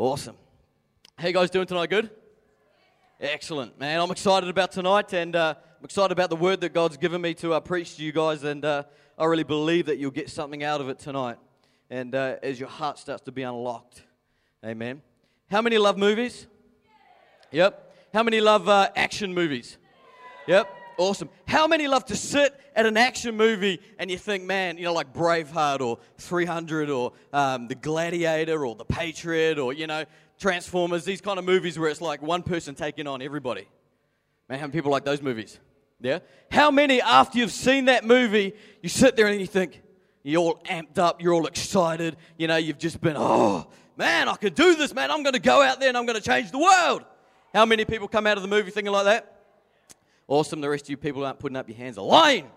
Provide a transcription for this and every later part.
Awesome. How you guys doing tonight? Good? Excellent, man. I'm excited about tonight, and I'm excited about the word that God's given me to preach to you guys, and I really believe that you'll get something out of it tonight, and as your heart starts to be unlocked. Amen. How many love movies? Yep. How many love action movies? Yep. Awesome. How many love to sit at an action movie and you think, man, you know, like Braveheart or 300 or The Gladiator or The Patriot or, you know, Transformers, these kind of movies where it's like one person taking on everybody. Man, how many people like those movies? Yeah? How many, after you've seen that movie, you sit there and you think, you're all amped up, you're all excited, you know, you've just been, oh, man, I could do this, man, I'm going to go out there and I'm going to change the world. How many people come out of the movie thinking like that? Awesome, the rest of you people aren't putting up your hands, are lying,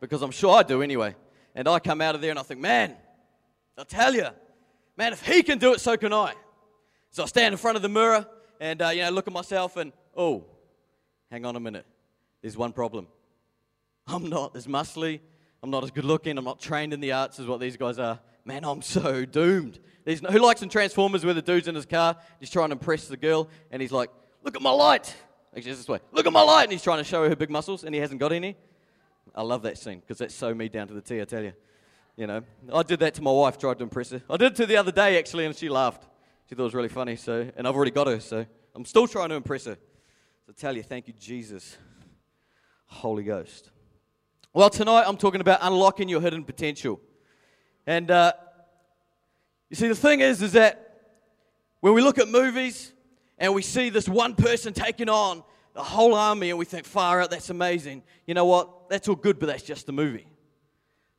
because I'm sure I do anyway. And I come out of there and I think, man, I tell you, man, if he can do it, so can I. So I stand in front of the mirror and, you know, look at myself and, oh, hang on a minute. There's one problem. I'm not as muscly. I'm not as good looking. I'm not trained in the arts as what these guys are. Man, I'm so doomed. There's no, who likes in Transformers where the dude's in his car, he's trying to impress the girl, and he's like, look at my light. Actually, it's this way. Look at my light. And he's trying to show her big muscles, and he hasn't got any. I love that scene because that's so me down to the T, I tell you. You know, I did that to my wife, tried to impress her. I did it to the other day, actually, and she laughed. She thought it was really funny, so, and I've already got her, so I'm still trying to impress her. So tell you, thank you, Jesus, Holy Ghost. Well, tonight I'm talking about unlocking your hidden potential. And you see, the thing is that when we look at movies and we see this one person taking on the whole army and we think, far out, that's amazing. You know what? That's all good, but that's just a movie.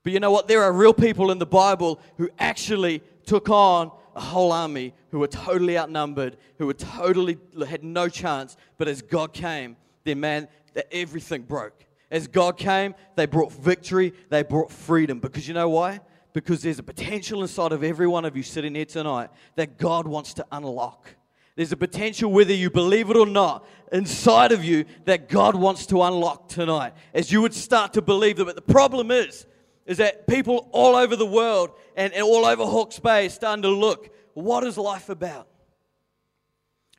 But you know what? There are real people in the Bible who actually took on a whole army who were totally outnumbered, who were totally had no chance, but as God came, then man, everything broke. As God came, they brought victory, they brought freedom. Because you know why? Because there's a potential inside of every one of you sitting here tonight that God wants to unlock. There's a potential, whether you believe it or not, inside of you that God wants to unlock tonight. As you would start to believe that, but the problem is that people all over the world and all over Hawke's Bay are starting to look, what is life about?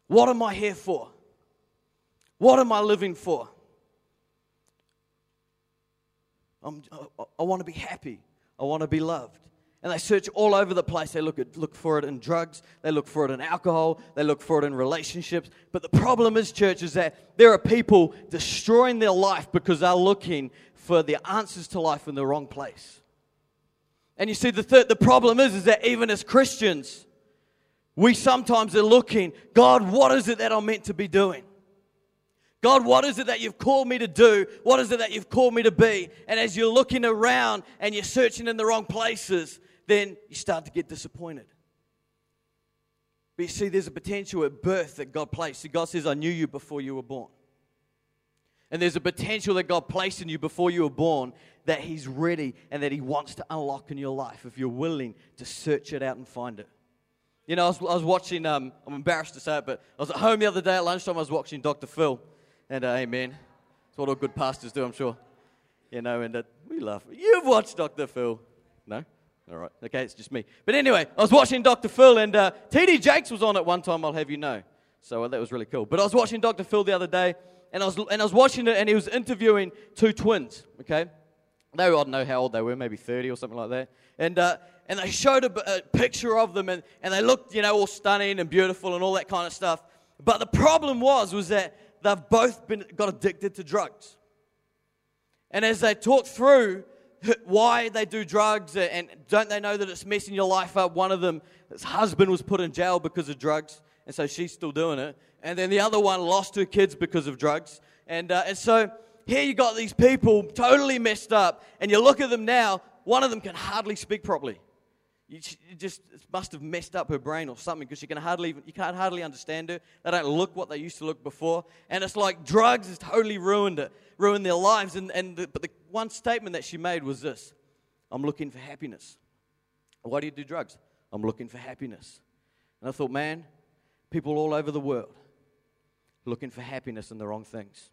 What am I here for? What am I living for? I want to be happy. I want to be loved. And they search all over the place. They look for it in drugs. They look for it in alcohol. They look for it in relationships. But the problem is, church, is that there are people destroying their life because they're looking for the answers to life in the wrong place. And you see, the problem is that even as Christians, we sometimes are looking, God, what is it that I'm meant to be doing? God, what is it that you've called me to do? What is it that you've called me to be? And as you're looking around and you're searching in the wrong places, then you start to get disappointed. But you see, there's a potential at birth that God placed. See, God says, I knew you before you were born. And there's a potential that God placed in you before you were born that He's ready and that He wants to unlock in your life if you're willing to search it out and find it. You know, I was watching, I'm embarrassed to say it, but I was at home the other day at lunchtime, I was watching Dr. Phil. And amen. That's what all good pastors do, I'm sure. You know, and we laugh. You've watched Dr. Phil. No? All right. Okay, it's just me. But anyway, I was watching Dr. Phil, and T.D. Jakes was on at one time, I'll have you know. So that was really cool. But I was watching Dr. Phil the other day, and I was watching it, and he was interviewing two twins, okay? They were, I don't know how old they were, maybe 30 or something like that. And they showed a picture of them, and they looked, you know, all stunning and beautiful and all that kind of stuff. But the problem was that they've both got addicted to drugs. And as they talk through why they do drugs, and don't they know that it's messing your life up, one of them, his husband was put in jail because of drugs, and so she's still doing it. And then the other one lost her kids because of drugs. And so here you got these people totally messed up, and you look at them now, one of them can hardly speak properly. You just must have messed up her brain or something because you can't hardly understand her. They don't look what they used to look before. And it's like drugs has totally ruined their lives. But the one statement that she made was this, I'm looking for happiness. Why do you do drugs? I'm looking for happiness. And I thought, man, people all over the world looking for happiness in the wrong things.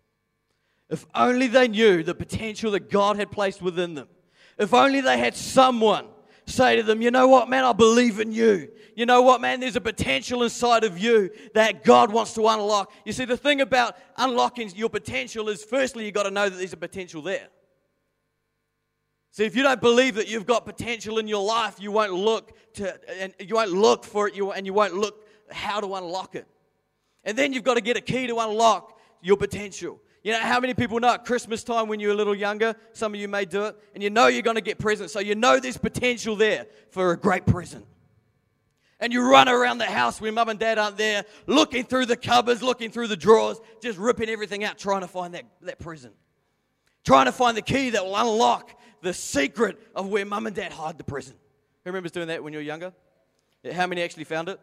If only they knew the potential that God had placed within them. If only they had someone say to them, you know what, man, I believe in you. You know what, man, there's a potential inside of you that God wants to unlock. You see, the thing about unlocking your potential is, firstly, you've got to know that there's a potential there. See, if you don't believe that you've got potential in your life, you won't look to, and you won't look for it, and you won't look how to unlock it. And then you've got to get a key to unlock your potential. You know, how many people know at Christmas time when you're a little younger, some of you may do it, and you know you're going to get presents, so you know there's potential there for a great present. And you run around the house when mum and dad aren't there, looking through the cupboards, looking through the drawers, just ripping everything out, trying to find that present. Trying to find the key that will unlock the secret of where mum and dad hide the present. Who remembers doing that when you were younger? How many actually found it?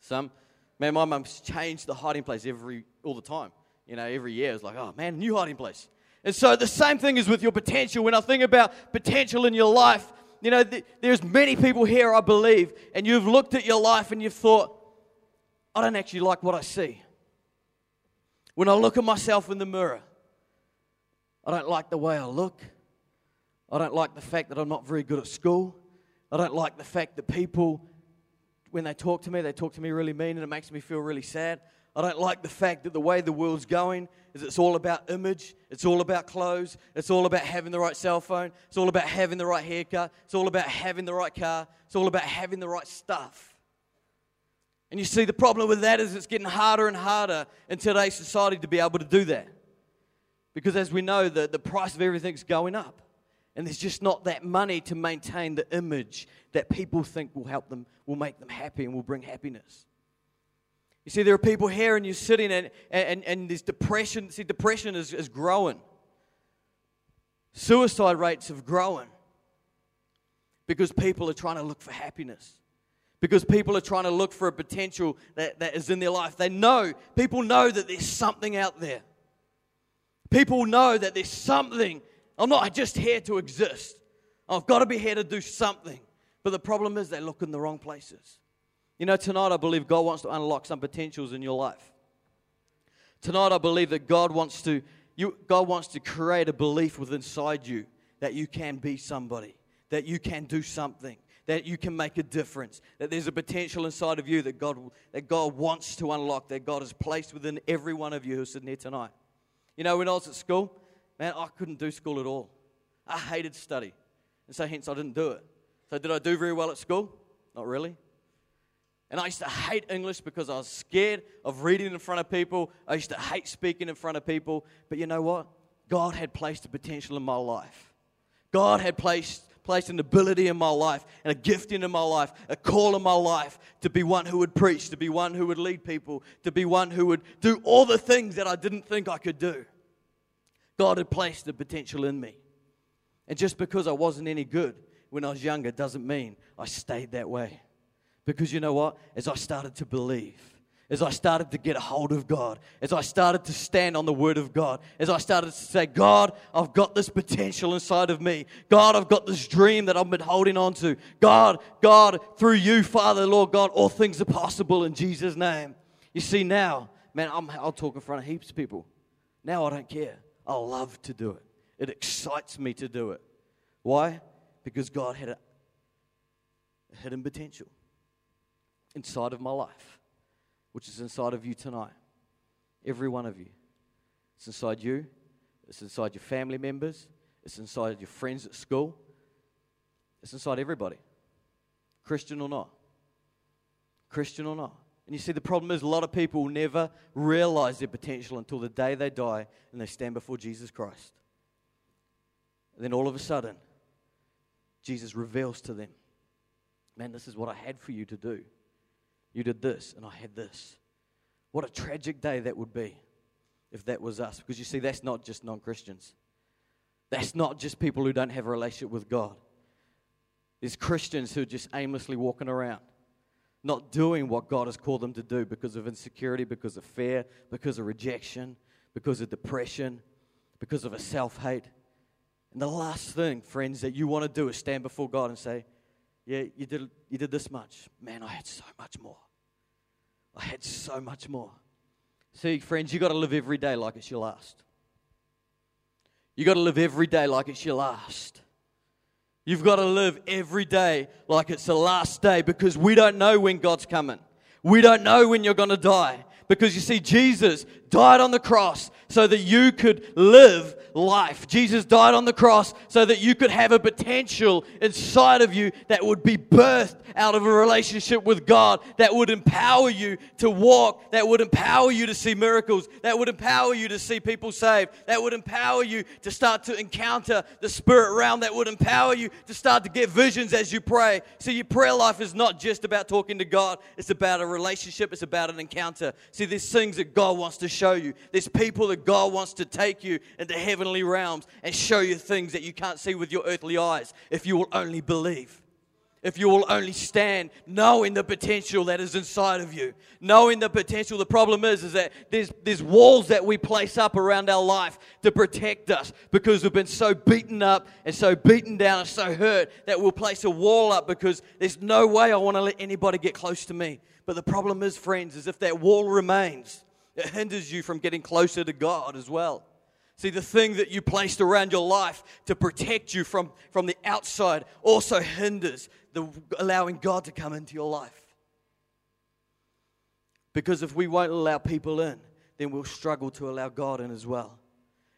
Some. Man, my mum's changed the hiding place all the time. You know, every year it's like, oh man, new hiding place. And so the same thing is with your potential. When I think about potential in your life, you know, there's many people here, I believe, and you've looked at your life and you've thought, I don't actually like what I see. When I look at myself in the mirror, I don't like the way I look. I don't like the fact that I'm not very good at school. I don't like the fact that people, when they talk to me really mean, and it makes me feel really sad. I don't like the fact that the way the world's going is it's all about image. It's all about clothes. It's all about having the right cell phone. It's all about having the right haircut. It's all about having the right car. It's all about having the right stuff. And you see, the problem with that is it's getting harder and harder in today's society to be able to do that. Because as we know, the price of everything's going up. And there's just not that money to maintain the image that people think will help them, will make them happy and will bring happiness. You see, there are people here and you're sitting and there's depression. See, depression is growing. Suicide rates have grown because people are trying to look for happiness. Because people are trying to look for a potential that is in their life. People know that there's something out there. People know that there's something. I'm not just here to exist. I've got to be here to do something. But the problem is they look in the wrong places. You know, tonight I believe God wants to unlock some potentials in your life. Tonight I believe that God wants to create a belief within inside you that you can be somebody, that you can do something, that you can make a difference, that there's a potential inside of you that God wants to unlock, that God has placed within every one of you who's sitting here tonight. You know, when I was at school, man, I couldn't do school at all. I hated study, and so hence I didn't do it. So did I do very well at school? Not really. And I used to hate English because I was scared of reading in front of people. I used to hate speaking in front of people. But you know what? God had placed a potential in my life. God had placed an ability in my life and a gift into my life, a call in my life to be one who would preach, to be one who would lead people, to be one who would do all the things that I didn't think I could do. God had placed the potential in me. And just because I wasn't any good when I was younger doesn't mean I stayed that way. Because you know what? As I started to believe, as I started to get a hold of God, as I started to stand on the Word of God, as I started to say, God, I've got this potential inside of me. God, I've got this dream that I've been holding on to. God, through you, Father, Lord God, all things are possible in Jesus' name. You see now, man, I'll talk in front of heaps of people. Now I don't care. I love to do it. It excites me to do it. Why? Because God had a hidden potential inside of my life, which is inside of you tonight. Every one of you. It's inside you. It's inside your family members. It's inside your friends at school. It's inside everybody, Christian or not. Christian or not. And you see, the problem is a lot of people never realize their potential until the day they die and they stand before Jesus Christ. And then all of a sudden, Jesus reveals to them, man, this is what I had for you to do. You did this, and I had this. What a tragic day that would be if that was us. Because you see, that's not just non-Christians. That's not just people who don't have a relationship with God. There's Christians who are just aimlessly walking around, not doing what God has called them to do because of insecurity, because of fear, because of rejection, because of depression, because of a self-hate. And the last thing, friends, that you want to do is stand before God and say, yeah, you did this much. Man, I had so much more. I had so much more. See, friends, you got to live every day like it's your last. You got to live every day like it's your last. You've got to live every day like it's the last day, because we don't know when God's coming. We don't know when you're going to die, because you see, Jesus died on the cross so that you could live life. Jesus died on the cross so that you could have a potential inside of you that would be birthed out of a relationship with God, that would empower you to walk, that would empower you to see miracles, that would empower you to see people saved, that would empower you to start to encounter the spirit realm, that would empower you to start to get visions as you pray. See, your prayer life is not just about talking to God. It's about a relationship. It's about an encounter. See, there's things that God wants to show you. There's people that God wants to take you into heavenly realms and show you things that you can't see with your earthly eyes if you will only believe. If you will only stand knowing the potential that is inside of you, knowing the potential. The problem is that there's walls that we place up around our life to protect us, because we've been so beaten up and so beaten down and so hurt that we'll place a wall up because there's no way I want to let anybody get close to me. But the problem is, friends, is if that wall remains, it hinders you from getting closer to God as well. See, the thing that you placed around your life to protect you from the outside also hinders allowing God to come into your life. Because if we won't allow people in, then we'll struggle to allow God in as well.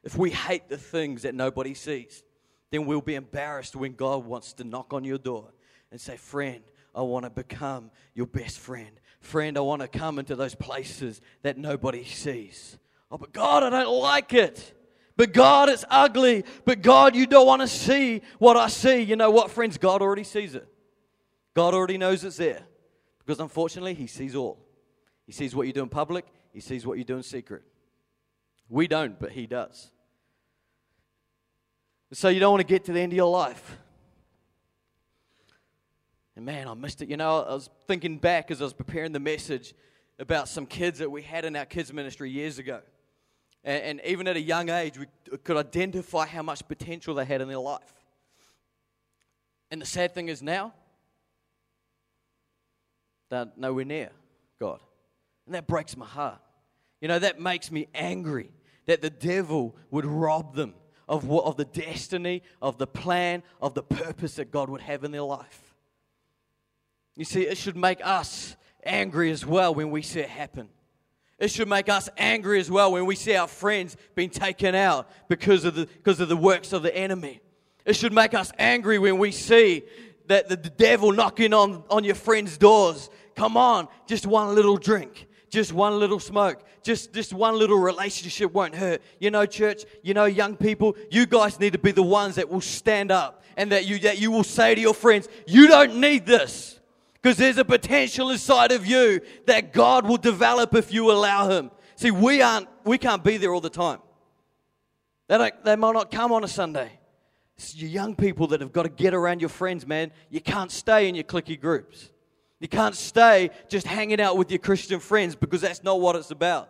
If we hate the things that nobody sees, then we'll be embarrassed when God wants to knock on your door and say, "Friend, I want to become your best friend. Friend, I want to come into those places that nobody sees." "Oh, but God, I don't like it. But God, it's ugly. But God, you don't want to see what I see." You know what, friends? God already sees it. God already knows it's there, because unfortunately, He sees all. He sees what you do in public. He sees what you do in secret. We don't, but He does. So you don't want to get to the end of your life. And man, I missed it. You know, I was thinking back as I was preparing the message about some kids that we had in our kids ministry years ago. And even at a young age, we could identify how much potential they had in their life. And the sad thing is now, they're nowhere near God. And that breaks my heart. You know, that makes me angry that the devil would rob them of the destiny, of the plan, of the purpose that God would have in their life. You see, it should make us angry as well when we see it happen. It should make us angry as well when we see our friends being taken out because of the works of the enemy. It should make us angry when we see that the devil knocking on your friends' doors. Come on, just one little drink, just one little smoke, just one little relationship won't hurt. You know, church, you know, young people, you guys need to be the ones that will stand up and that you will say to your friends, "You don't need this." Because there's a potential inside of you that God will develop if you allow Him. See, we can't be there all the time. They might not come on a Sunday. It's you young people that have got to get around your friends, man. You can't stay in your cliquey groups. You can't stay just hanging out with your Christian friends, because that's not what it's about.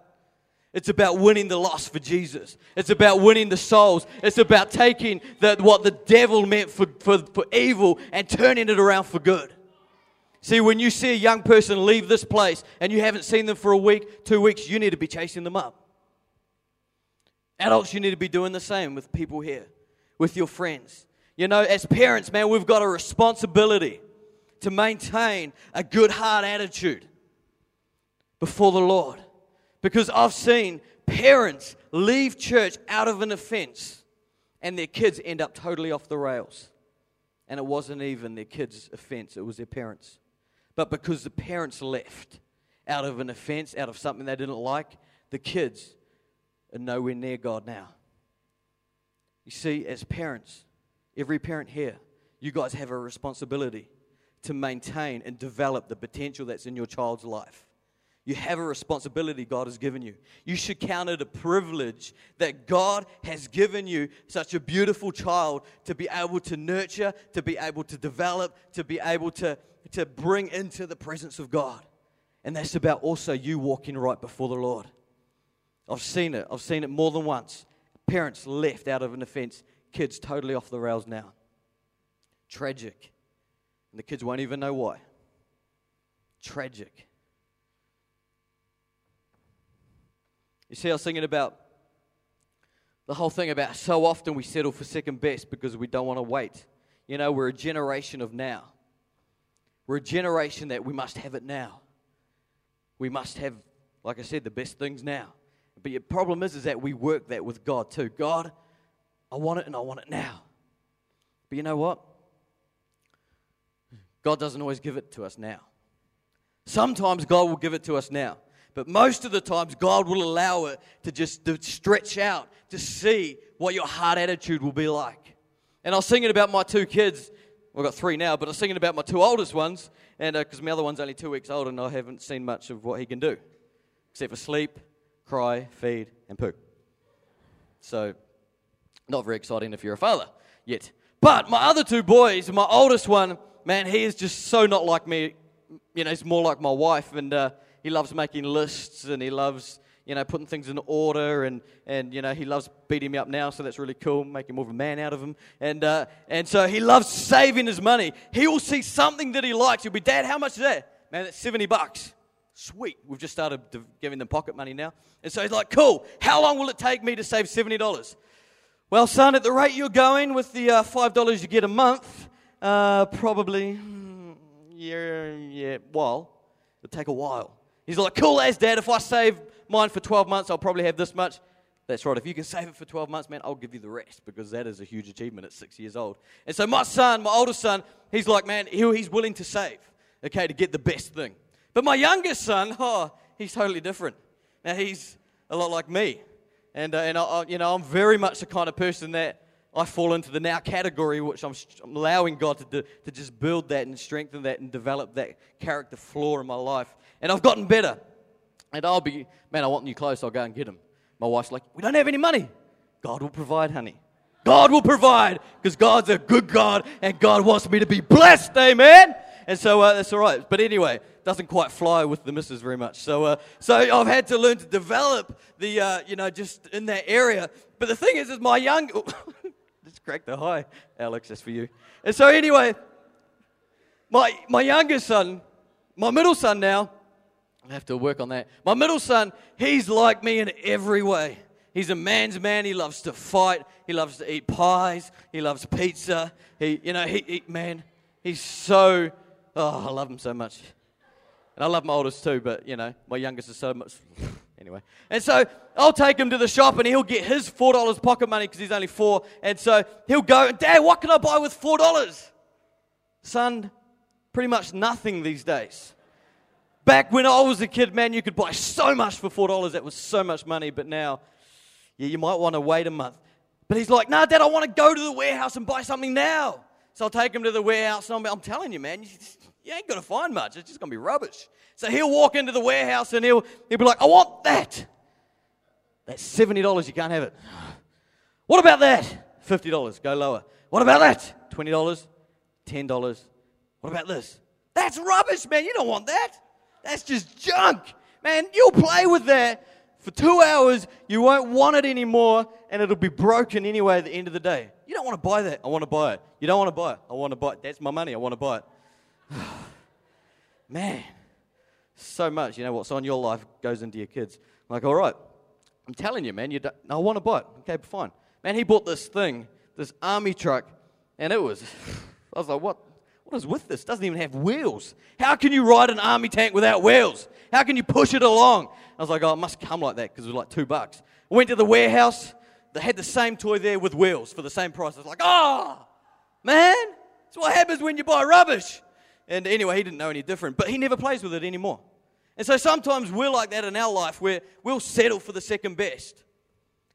It's about winning the lost for Jesus. It's about winning the souls. It's about taking what the devil meant for evil and turning it around for good. See, when you see a young person leave this place and you haven't seen them for a week, 2 weeks, you need to be chasing them up. Adults, you need to be doing the same with people here, with your friends. You know, as parents, man, we've got a responsibility to maintain a good heart attitude before the Lord. Because I've seen parents leave church out of an offense and their kids end up totally off the rails. And it wasn't even their kids' offense, it was their parents'. But because the parents left out of an offense, out of something they didn't like, the kids are nowhere near God now. You see, as parents, every parent here, you guys have a responsibility to maintain and develop the potential that's in your child's life. You have a responsibility God has given you. You should count it a privilege that God has given you such a beautiful child to be able to nurture, to be able to develop, to be able to bring into the presence of God. And that's about also you walking right before the Lord. I've seen it more than once. Parents left out of an offense, kids totally off the rails now. Tragic. And the kids won't even know why. Tragic. You see, I was thinking about the whole thing about so often we settle for second best because we don't want to wait. You know, we're a generation of now. We're a generation that we must have it now. We must have, like I said, the best things now. But your problem is that we work that with God too. God, I want it and I want it now. But you know what? God doesn't always give it to us now. Sometimes God will give it to us now. But most of the times, God will allow it to just to stretch out to see what your heart attitude will be like. And I was singing about my two kids. Well, I've got three now, but I was singing about my two oldest ones, and because my other one's only 2 weeks old, and I haven't seen much of what he can do, except for sleep, cry, feed, and poo. So, not very exciting if you're a father yet. But my other two boys, my oldest one, man, he is just so not like me. You know, he's more like my wife, and he loves making lists, and he loves, you know, putting things in order, and you know, he loves beating me up now, so that's really cool, making more of a man out of him, and so he loves saving his money. He will see something that he likes. He'll be, Dad, how much is that? Man, that's $70. Sweet. We've just started giving them pocket money now. And so he's like, cool, how long will it take me to save $70? Well, son, at the rate you're going with the $5 you get a month, probably, it'll take a while. He's like, cool as, Dad, if I save mine for 12 months, I'll probably have this much. That's right, if you can save it for 12 months, man, I'll give you the rest, because that is a huge achievement at 6 years old. And so my son, my oldest son, he's like, man, he's willing to save, okay, to get the best thing. But my youngest son, he's totally different. Now, he's a lot like me. And I'm very much the kind of person that I fall into the now category, which I'm allowing God to just build that and strengthen that and develop that character flaw in my life. And I've gotten better. And I want new clothes, so I'll go and get them. My wife's like, we don't have any money. God will provide, honey. God will provide, because God's a good God, and God wants me to be blessed, amen? And so that's all right. But anyway, doesn't quite fly with the missus very much. So I've had to learn to develop the, just in that area. But the thing is my young... Just crack the high, Alex, that's for you. And so anyway, my youngest son, my middle son now, I have to work on that. My middle son, he's like me in every way. He's a man's man. He loves to fight. He loves to eat pies. He loves pizza. He's so, I love him so much. And I love my oldest too, but, you know, my youngest is so much, anyway. And so I'll take him to the shop, and he'll get his $4 pocket money, because he's only 4. And so he'll go, Dad, what can I buy with $4? Son, pretty much nothing these days. Back when I was a kid, man, you could buy so much for $4. That was so much money. But now, yeah, you might want to wait a month. But he's like, Dad, I want to go to the warehouse and buy something now. So I'll take him to the warehouse. And I'm telling you, man, you ain't going to find much. It's just going to be rubbish. So he'll walk into the warehouse and he'll be like, I want that. That's $70. You can't have it. What about that? $50. Go lower. What about that? $20. $10. What about this? That's rubbish, man. You don't want that. That's just junk. Man, you'll play with that for 2 hours. You won't want it anymore, and it'll be broken anyway at the end of the day. You don't want to buy that. I want to buy it. You don't want to buy it. I want to buy it. That's my money. I want to buy it. Man, so much. You know, what's on your life goes into your kids. I'm like, all right, I'm telling you, man, I want to buy it. Okay, fine. Man, he bought this thing, this army truck, and I was like, what? What is with this? It doesn't even have wheels. How can you ride an army tank without wheels? How can you push it along? I was like, it must come like that, because it was like $2. I went to the warehouse. They had the same toy there with wheels for the same price. I was like, man, that's what happens when you buy rubbish. And anyway, he didn't know any different, but he never plays with it anymore. And so sometimes we're like that in our life, where we'll settle for the second best.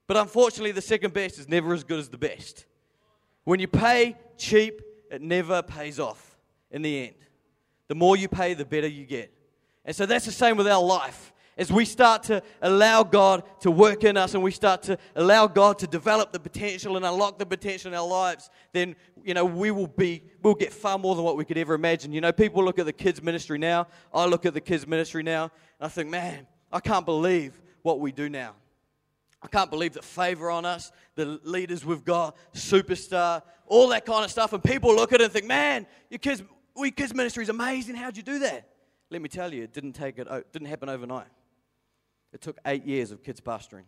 But unfortunately, the second best is never as good as the best. When you pay cheap, it never pays off in the end. The more you pay, the better you get. And so that's the same with our life. As we start to allow God to work in us, and we start to allow God to develop the potential and unlock the potential in our lives, then, you know, we'll get far more than what we could ever imagine. You know, people look at the kids' ministry now. I look at the kids' ministry now, and I think, man, I can't believe what we do now. I can't believe the favor on us, the leaders we've got, superstar, all that kind of stuff. And people look at it and think, man, kids' ministry is amazing. How'd you do that? Let me tell you, it didn't happen overnight. It took 8 years of kids pastoring.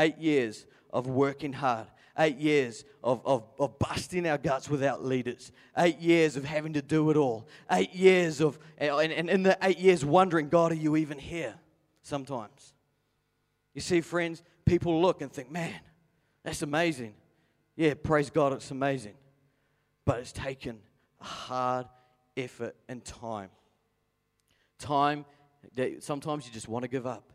8 years of working hard, 8 years of busting our guts without leaders, 8 years of having to do it all, 8 years of, and in the 8 years wondering, God, are you even here sometimes? You see, friends, people look and think, man, that's amazing. Yeah, praise God, it's amazing. But it's taken a hard effort and time. Time that sometimes you just want to give up.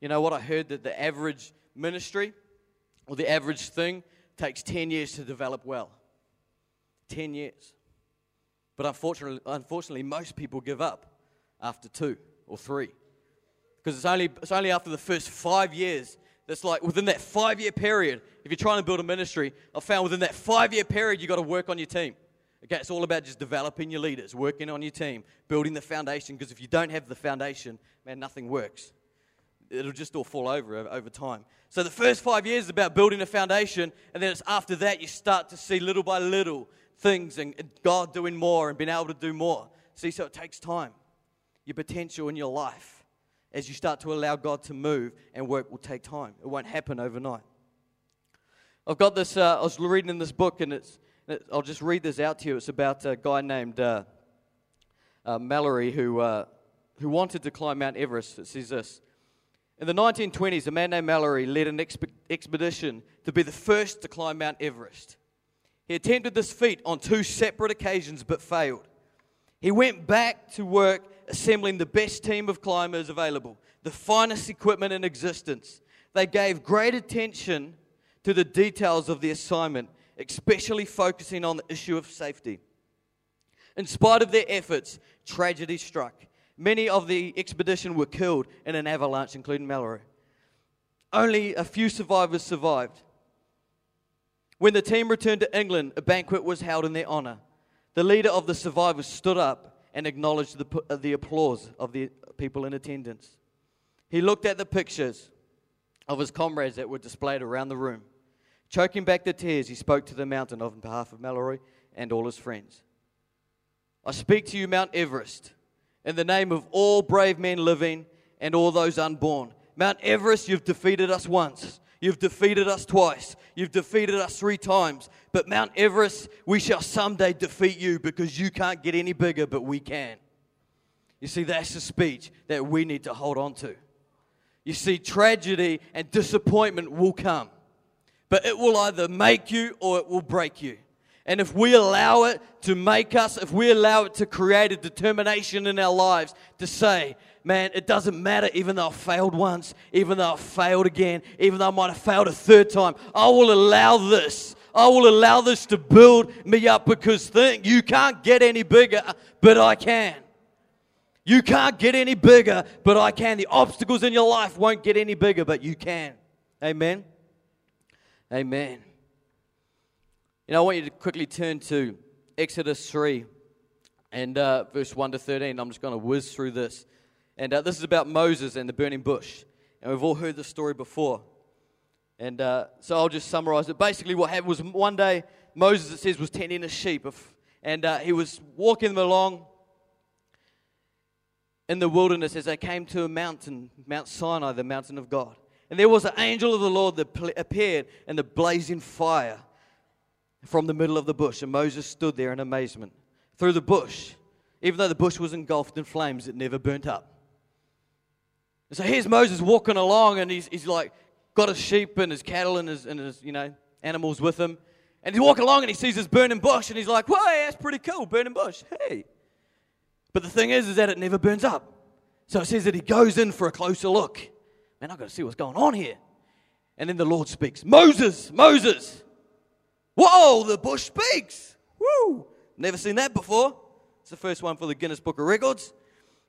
You know what? I heard that the average ministry or the average thing takes 10 years to develop well. 10 years. But unfortunately, most people give up after 2 or 3. Because it's only after the first 5 years that's like within that 5-year period, if you're trying to build a ministry, I've found within that 5-year period, you've got to work on your team. Okay, it's all about just developing your leaders, working on your team, building the foundation, because if you don't have the foundation, man, nothing works. It'll just all fall over time. So the first 5 years is about building a foundation, and then it's after that you start to see little by little things and God doing more and being able to do more. See, so it takes time. Your potential in your life, as you start to allow God to move and work, will take time. It won't happen overnight. I've got this, I was reading in this book, and I'll just read this out to you. It's about a guy named Mallory who wanted to climb Mount Everest. It says this: in the 1920s, a man named Mallory led an expedition to be the first to climb Mount Everest. He attempted this feat on 2 separate occasions but failed. He went back to work assembling the best team of climbers available, the finest equipment in existence. They gave great attention to the details of the assignment, especially focusing on the issue of safety. In spite of their efforts, tragedy struck. Many of the expedition were killed in an avalanche, including Mallory. Only a few survivors survived. When the team returned to England, a banquet was held in their honor. The leader of the survivors stood up and acknowledged the applause of the people in attendance. He looked at the pictures of his comrades that were displayed around the room. Choking back the tears, he spoke to the mountain on behalf of Mallory and all his friends. I speak to you, Mount Everest, in the name of all brave men living and all those unborn. Mount Everest, you've defeated us once. You've defeated us twice. You've defeated us 3 times. But Mount Everest, we shall someday defeat you, because you can't get any bigger, but we can. You see, that's the speech that we need to hold on to. You see, tragedy and disappointment will come, but it will either make you or it will break you. And if we allow it to make us, if we allow it to create a determination in our lives to say, man, it doesn't matter, even though I failed once, even though I failed again, even though I might have failed a 3rd time, I will allow this. I will allow this to build me up, because you can't get any bigger, but I can. You can't get any bigger, but I can. The obstacles in your life won't get any bigger, but you can. Amen? Amen. You know, I want you to quickly turn to Exodus 3 and verse 1 to 13. I'm just going to whiz through this. And this is about Moses and the burning bush. And we've all heard this story before. And so I'll just summarize it. Basically what happened was, one day Moses, it says, was tending his sheep. And he was walking them along in the wilderness as they came to a mountain, Mount Sinai, the mountain of God. And there was an angel of the Lord that appeared in the blazing fire from the middle of the bush. And Moses stood there in amazement. Through the bush, even though the bush was engulfed in flames, it never burnt up. So here's Moses walking along, and he's like got his sheep and his cattle and his animals with him. And he's walking along and he sees this burning bush, and he's like, whoa, that's pretty cool, burning bush, hey. But the thing is that it never burns up. So it says that he goes in for a closer look. Man, I've got to see what's going on here. And then the Lord speaks, Moses, Moses. Whoa, the bush speaks. Woo, never seen that before. It's the first one for the Guinness Book of Records.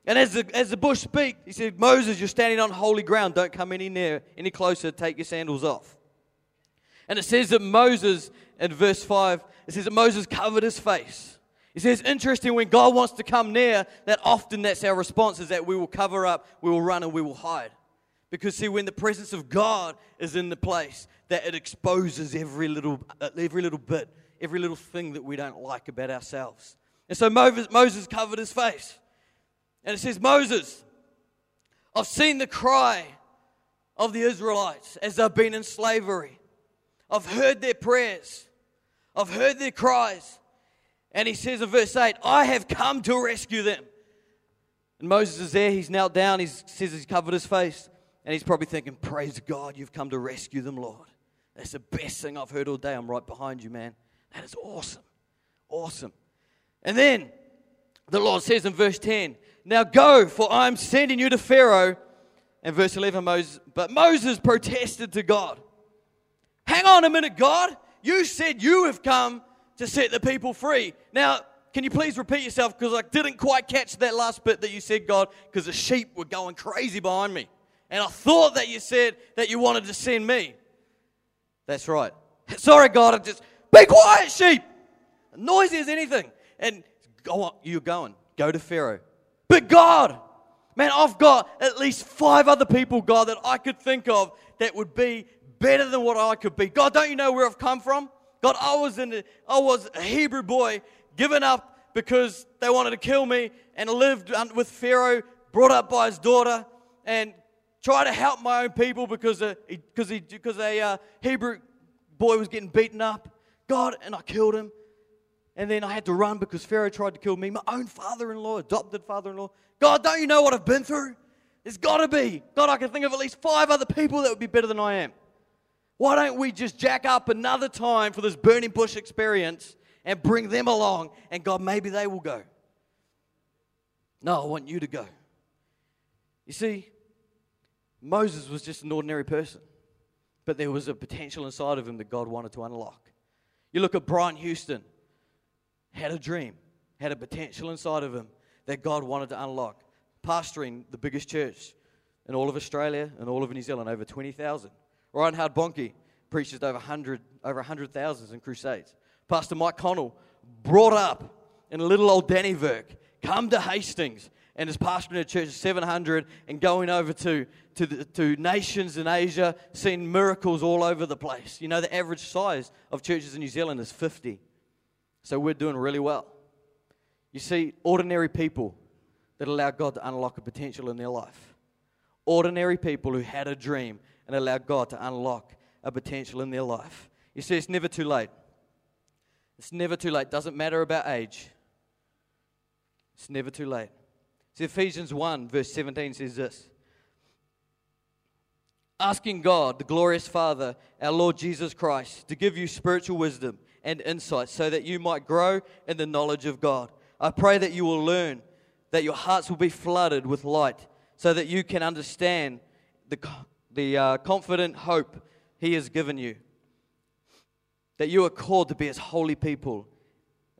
And as the bush speak, he said, Moses, you're standing on holy ground. Don't come any closer. Take your sandals off. And it says that Moses, in verse 5, it says that Moses covered his face. It says, interesting, when God wants to come near, that often that's our response, is that we will cover up, we will run, and we will hide. Because, see, when the presence of God is in the place, that it exposes every little bit, every little thing that we don't like about ourselves. And so Moses covered his face. And it says, Moses, I've seen the cry of the Israelites as they've been in slavery. I've heard their prayers. I've heard their cries. And he says in verse 8, I have come to rescue them. And Moses is there. He's knelt down. He says he's covered his face. And he's probably thinking, praise God, you've come to rescue them, Lord. That's the best thing I've heard all day. I'm right behind you, man. That is awesome. Awesome. And then the Lord says in verse 10, now go, for I am sending you to Pharaoh. And verse 11, Moses protested to God. Hang on a minute, God. You said you have come to set the people free. Now, can you please repeat yourself? Because I didn't quite catch that last bit that you said, God, because the sheep were going crazy behind me. And I thought that you said that you wanted to send me. That's right. Sorry, God, I just, be quiet, sheep. Noisy as anything. And you're going. Go to Pharaoh. But God, man, I've got at least 5 other people, God, that I could think of that would be better than what I could be. God, don't you know where I've come from? God, I was a Hebrew boy, given up because they wanted to kill me, and lived with Pharaoh, brought up by his daughter, and tried to help my own people because a Hebrew boy was getting beaten up. God, and I killed him. And then I had to run because Pharaoh tried to kill me. My own father-in-law, adopted father-in-law. God, don't you know what I've been through? There's got to be. God, I can think of at least 5 other people that would be better than I am. Why don't we just jack up another time for this burning bush experience and bring them along, and God, maybe they will go. No, I want you to go. You see, Moses was just an ordinary person, but there was a potential inside of him that God wanted to unlock. You look at Brian Houston. Had a dream, had a potential inside of him that God wanted to unlock. Pastoring the biggest church in all of Australia and all of New Zealand, over 20,000. Reinhard Bonnke preaches over 100,000 in crusades. Pastor Mike Connell, brought up in little old Dannyvirk, come to Hastings and is pastoring a church of 700 and going over to nations in Asia, seeing miracles all over the place. You know, the average size of churches in New Zealand is 50. So we're doing really well. You see, ordinary people that allow God to unlock a potential in their life. Ordinary people who had a dream and allowed God to unlock a potential in their life. You see, it's never too late. It's never too late. Doesn't matter about age. It's never too late. See, Ephesians 1 verse 17 says this. Asking God, the glorious Father, our Lord Jesus Christ, to give you spiritual wisdom and insight so that you might grow in the knowledge of God. I pray that you will learn, that your hearts will be flooded with light so that you can understand the confident hope He has given you, that you are called to be His holy people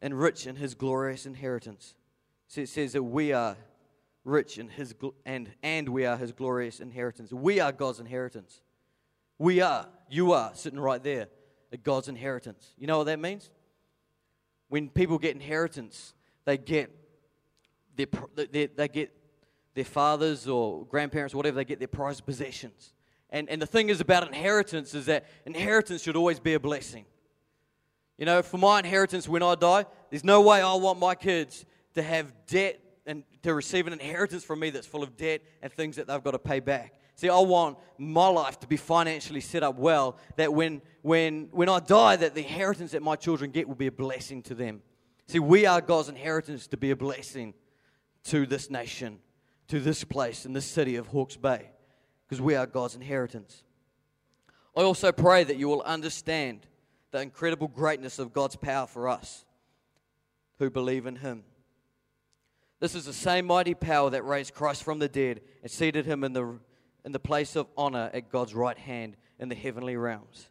and rich in His glorious inheritance. So it says that we are rich in His and we are His glorious inheritance. We are God's inheritance. You are sitting right there. God's inheritance. You know what that means? When people get inheritance, they get their fathers or grandparents or whatever, they get their prized possessions. And the thing is about inheritance is that inheritance should always be a blessing. You know, for my inheritance when I die, there's no way I want my kids to have debt and to receive an inheritance from me that's full of debt and things that they've got to pay back. See, I want my life to be financially set up well, that when I die, that the inheritance that my children get will be a blessing to them. See, we are God's inheritance to be a blessing to this nation, to this place, in this city of Hawke's Bay, because we are God's inheritance. I also pray that you will understand the incredible greatness of God's power for us who believe in Him. This is the same mighty power that raised Christ from the dead and seated Him in the place of honor at God's right hand in the heavenly realms.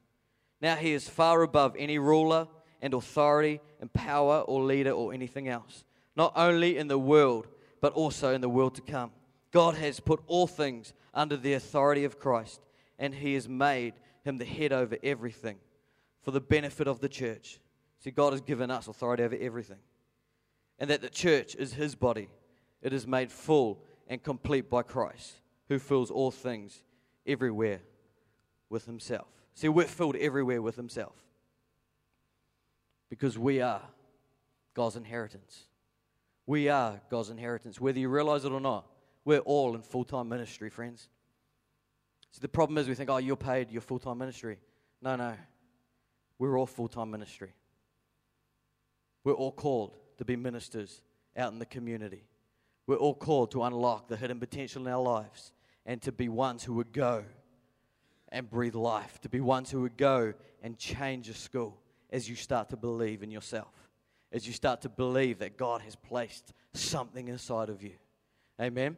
Now He is far above any ruler and authority and power or leader or anything else, not only in the world, but also in the world to come. God has put all things under the authority of Christ, and He has made Him the head over everything for the benefit of the church. See, God has given us authority over everything, and that the church is His body. It is made full and complete by Christ, who fills all things everywhere with Himself. See, we're filled everywhere with Himself because we are God's inheritance. We are God's inheritance. Whether you realize it or not, we're all in full-time ministry, friends. See, the problem is we think, oh, you're paid, you're full-time ministry. No. We're all full-time ministry. We're all called to be ministers out in the community. We're all called to unlock the hidden potential in our lives and to be ones who would go and breathe life, to be ones who would go and change a school as you start to believe in yourself, as you start to believe that God has placed something inside of you. Amen?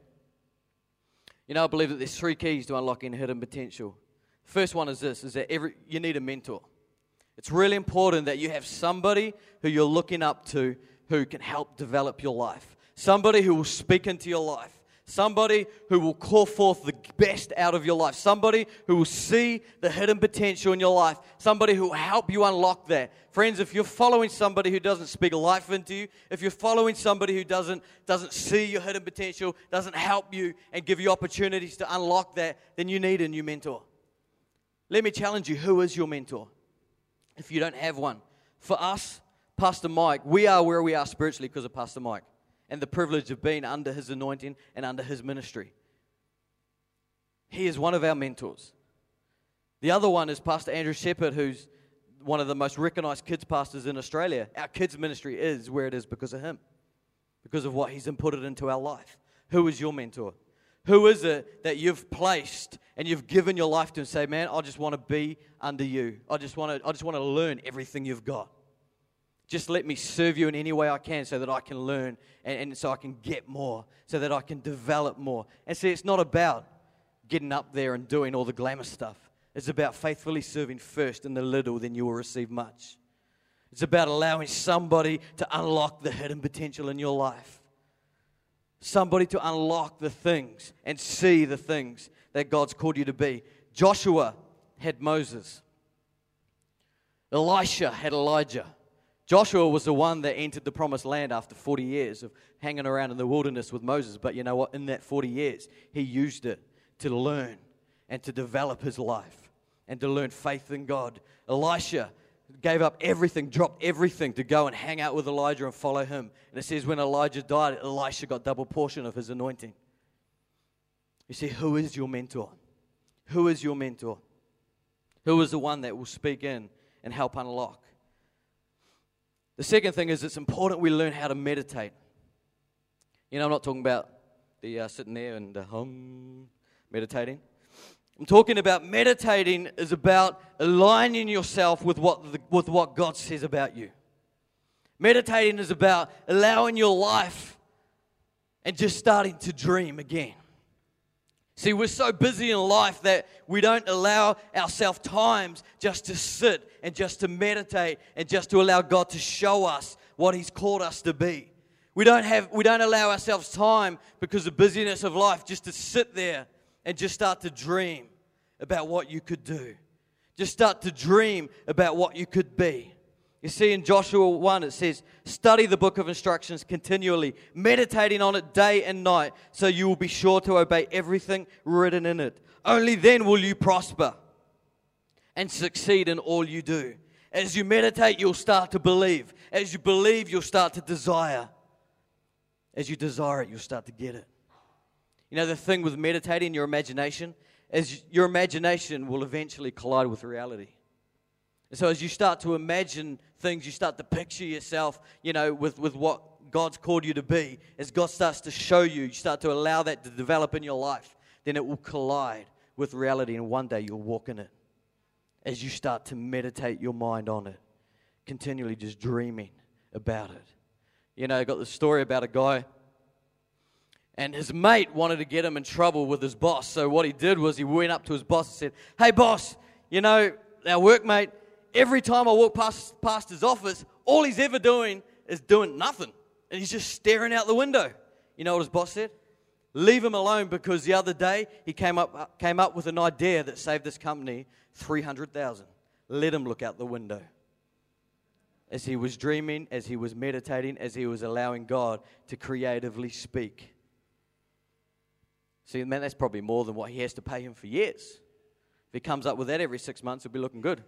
You know, I believe that there's three keys to unlocking hidden potential. The first one is this, is that you need a mentor. It's really important that you have somebody who you're looking up to who can help develop your life, somebody who will speak into your life, somebody who will call forth the best out of your life, somebody who will see the hidden potential in your life, somebody who will help you unlock that. Friends, if you're following somebody who doesn't speak life into you, if you're following somebody who doesn't see your hidden potential, doesn't help you and give you opportunities to unlock that, then you need a new mentor. Let me challenge you, who is your mentor? If you don't have one. For us, Pastor Mike, we are where we are spiritually because of Pastor Mike and the privilege of being under his anointing and under his ministry. He is one of our mentors. The other one is Pastor Andrew Shepherd, who's one of the most recognized kids pastors in Australia. Our kids ministry is where it is because of him, because of what he's inputted into our life. Who is your mentor? Who is it that you've placed and you've given your life to and say, man, I just want to be under you. I just want to learn everything you've got. Just let me serve you in any way I can so that I can learn and so I can get more, so that I can develop more. And see, it's not about getting up there and doing all the glamour stuff. It's about faithfully serving first in the little, then you will receive much. It's about allowing somebody to unlock the hidden potential in your life. Somebody to unlock the things and see the things that God's called you to be. Joshua had Moses. Elisha had Elijah. Joshua was the one that entered the promised land after 40 years of hanging around in the wilderness with Moses. But you know what? In that 40 years, he used it to learn and to develop his life and to learn faith in God. Elisha gave up everything, dropped everything to go and hang out with Elijah and follow him. And it says when Elijah died, Elisha got double portion of his anointing. You see, who is your mentor? Who is your mentor? Who is the one that will speak in and help unlock? The second thing is it's important we learn how to meditate. You know, I'm not talking about the sitting there and meditating. I'm talking about meditating is about aligning yourself with what God says about you. Meditating is about allowing your life and just starting to dream again. See, we're so busy in life that we don't allow ourselves times just to sit and just to meditate and just to allow God to show us what He's called us to be. We don't allow ourselves time because of the busyness of life just to sit there and just start to dream about what you could do. Just start to dream about what you could be. You see, in Joshua 1, it says, study the book of instructions continually, meditating on it day and night, so you will be sure to obey everything written in it. Only then will you prosper and succeed in all you do. As you meditate, you'll start to believe. As you believe, you'll start to desire. As you desire it, you'll start to get it. You know, the thing with meditating, your imagination, is your imagination will eventually collide with reality. So as you start to imagine things, you start to picture yourself, you know, with what God's called you to be. As God starts to show you, you start to allow that to develop in your life, then it will collide with reality, and one day you'll walk in it. As you start to meditate your mind on it, continually just dreaming about it. You know, I got this story about a guy, and his mate wanted to get him in trouble with his boss. So what he did was he went up to his boss and said, hey, boss, you know, our workmate, every time I walk past his office, all he's ever doing is doing nothing. And he's just staring out the window. You know what his boss said? Leave him alone, because the other day he came up with an idea that saved this company $300,000. Let him look out the window. As he was dreaming, as he was meditating, as he was allowing God to creatively speak. See, man, that's probably more than what he has to pay him for years. If he comes up with that every 6 months, it'll be looking good.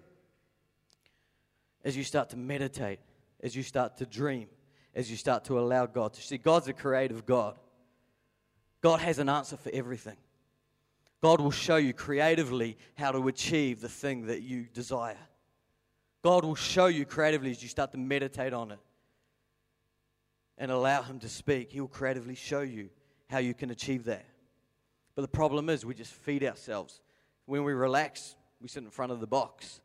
As you start to meditate, as you start to dream, as you start to allow God to see, God's a creative God. God has an answer for everything. God will show you creatively how to achieve the thing that you desire. God will show you creatively as you start to meditate on it and allow Him to speak. He will creatively show you how you can achieve that. But the problem is we just feed ourselves. When we relax, we sit in front of the box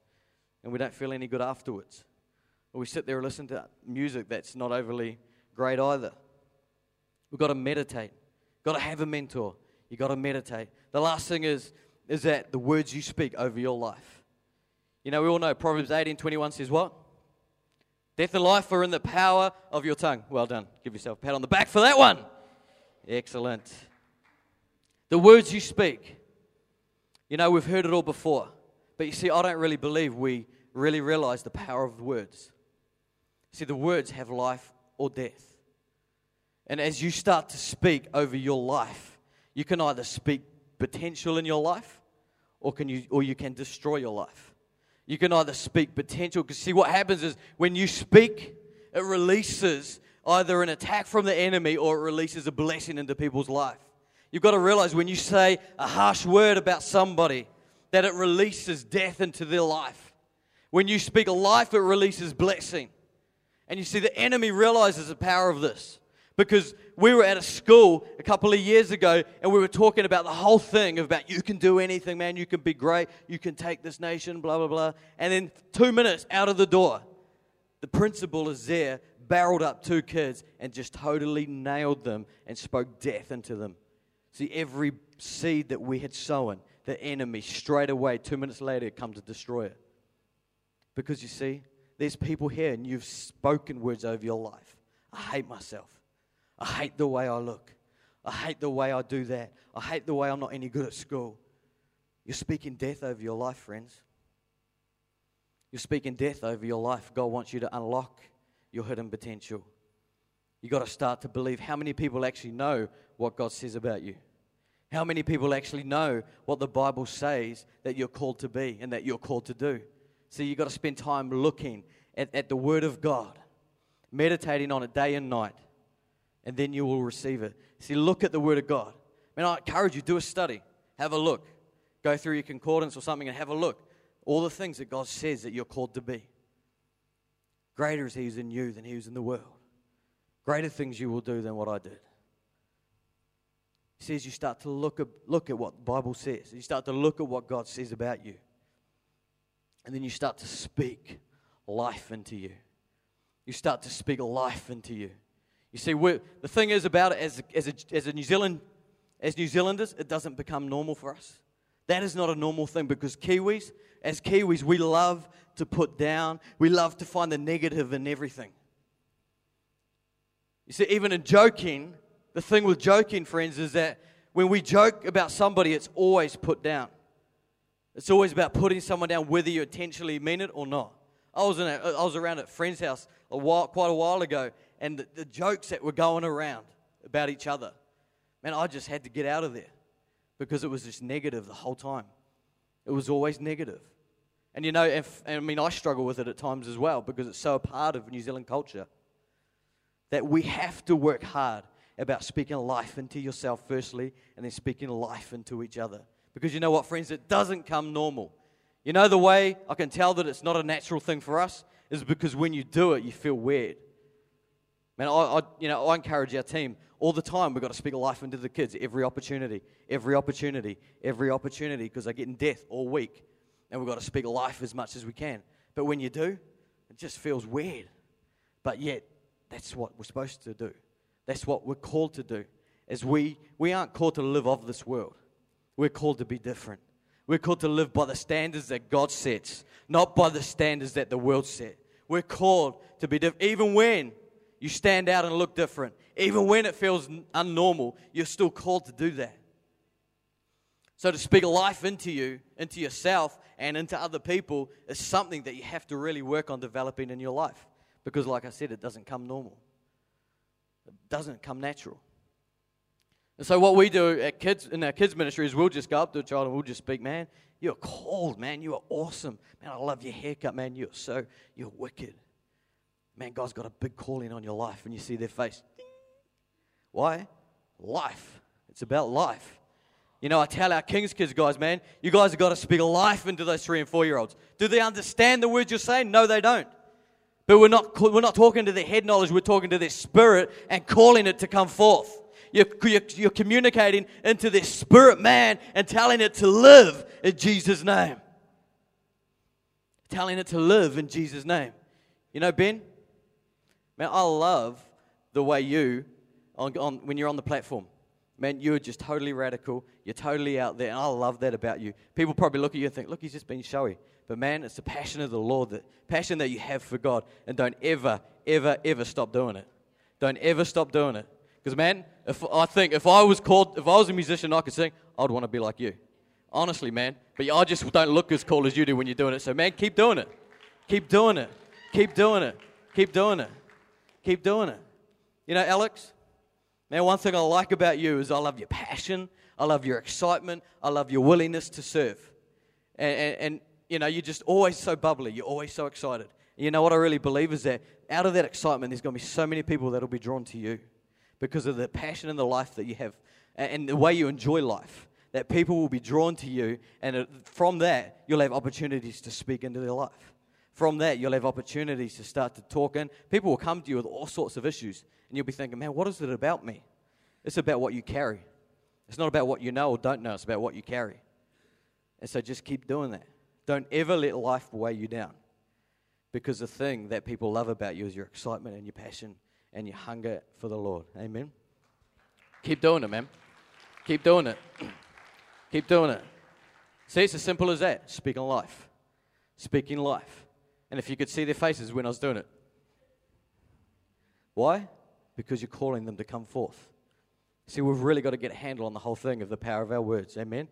and we don't feel any good afterwards. Or we sit there and listen to music that's not overly great either. We've got to meditate. Got to have a mentor. You've got to meditate. The last thing is that the words you speak over your life. You know, we all know Proverbs 18:21 says what? Death and life are in the power of your tongue. Well done. Give yourself a pat on the back for that one. Excellent. The words you speak. You know, we've heard it all before. But you see, I don't really believe we really realize the power of the words. See, the words have life or death. And as you start to speak over your life, you can either speak potential in your life or you can destroy your life. You can either speak potential, because see what happens is when you speak, it releases either an attack from the enemy or it releases a blessing into people's life. You've got to realize when you say a harsh word about somebody, that it releases death into their life. When you speak life, it releases blessing. And you see, the enemy realizes the power of this. Because we were at a school a couple of years ago and we were talking about the whole thing about you can do anything, man, you can be great, you can take this nation, blah, blah, blah. And then 2 minutes out of the door, the principal is there, barreled up two kids and just totally nailed them and spoke death into them. See, every seed that we had sown, the enemy straight away, 2 minutes later, come to destroy it. Because you see, there's people here and you've spoken words over your life. I hate myself. I hate the way I look. I hate the way I do that. I hate the way I'm not any good at school. You're speaking death over your life, friends. You're speaking death over your life. God wants you to unlock your hidden potential. You've got to start to believe. How many people actually know what God says about you? How many people actually know what the Bible says that you're called to be and that you're called to do? So you've got to spend time looking at the Word of God, meditating on it day and night. And then you will receive it. See, look at the Word of God. Man, I encourage you, do a study. Have a look. Go through your concordance or something and have a look. All the things that God says that you're called to be. Greater is He who's in you than He who's in the world. Greater things you will do than what I did. He says you start to look at what the Bible says. You start to look at what God says about you. And then you start to speak life into you. You start to speak life into you. You see, the thing is about it, as New Zealanders, it doesn't become normal for us. That is not a normal thing because as Kiwis, we love to put down. We love to find the negative in everything. You see, even in joking, the thing with joking, friends, is that when we joke about somebody, it's always put down. It's always about putting someone down, whether you intentionally mean it or not. I was around at a friend's house quite a while ago, and the jokes that were going around about each other. Man, I just had to get out of there because it was just negative the whole time. It was always negative. And you know, I struggle with it at times as well because it's so a part of New Zealand culture that we have to work hard about speaking life into yourself firstly and then speaking life into each other. Because you know what, friends, it doesn't come normal. You know, the way I can tell that it's not a natural thing for us is because when you do it, you feel weird. Man, I encourage our team all the time. We've got to speak life into the kids every opportunity, because they're getting death all week. And we've got to speak life as much as we can. But when you do, it just feels weird. But yet, that's what we're supposed to do. That's what we're called to do. As we aren't called to live of this world. We're called to be different. We're called to live by the standards that God sets, not by the standards that the world set. We're called to be different, even when you stand out and look different. Even when it feels unnormal, you're still called to do that. So to speak life into you, into yourself, and into other people is something that you have to really work on developing in your life. Because like I said, it doesn't come normal. It doesn't come natural. And so what we do at kids in our kids ministry is we'll just go up to a child and we'll just speak, man, you're cold, man, you are awesome. Man, I love your haircut, man, you're wicked. Man, God's got a big calling on your life, and you see their face. Why? Life. It's about life. You know, I tell our King's Kids guys, man, you guys have got to speak life into those 3- and 4-year-olds. Do they understand the words you're saying? No, they don't. But we're not talking to their head knowledge. We're talking to their spirit and calling it to come forth. You're communicating into their spirit, man, and telling it to live in Jesus' name. Telling it to live in Jesus' name. You know, Ben, man, I love the way you, when you're on the platform. Man, you're just totally radical. You're totally out there, and I love that about you. People probably look at you and think, look, he's just being showy. But man, it's the passion of the Lord, the passion that you have for God, and don't ever, ever, ever stop doing it. Don't ever stop doing it. Because man, if I was called, if I was a musician and I could sing, I'd want to be like you. Honestly, man. But I just don't look as cool as you do when you're doing it. So man, keep doing it. Keep doing it. Keep doing it. Keep doing it. Keep doing it. You know, Alex, man, one thing I like about you is I love your passion, I love your excitement, I love your willingness to serve. And you know, you're just always so bubbly, you're always so excited. And you know what I really believe is that out of that excitement, there's going to be so many people that will be drawn to you because of the passion and the life that you have and the way you enjoy life, that people will be drawn to you, and from that, you'll have opportunities to speak into their life. From that, you'll have opportunities to start to talk, and people will come to you with all sorts of issues, and you'll be thinking, man, what is it about me? It's about what you carry. It's not about what you know or don't know. It's about what you carry. And so just keep doing that. Don't ever let life weigh you down, because the thing that people love about you is your excitement and your passion and your hunger for the Lord. Amen? Keep doing it, man. Keep doing it. Keep doing it. See, it's as simple as that. Speaking life. Speaking life. And if you could see their faces when I was doing it. Why? Because you're calling them to come forth. See, we've really got to get a handle on the whole thing of the power of our words. Amen?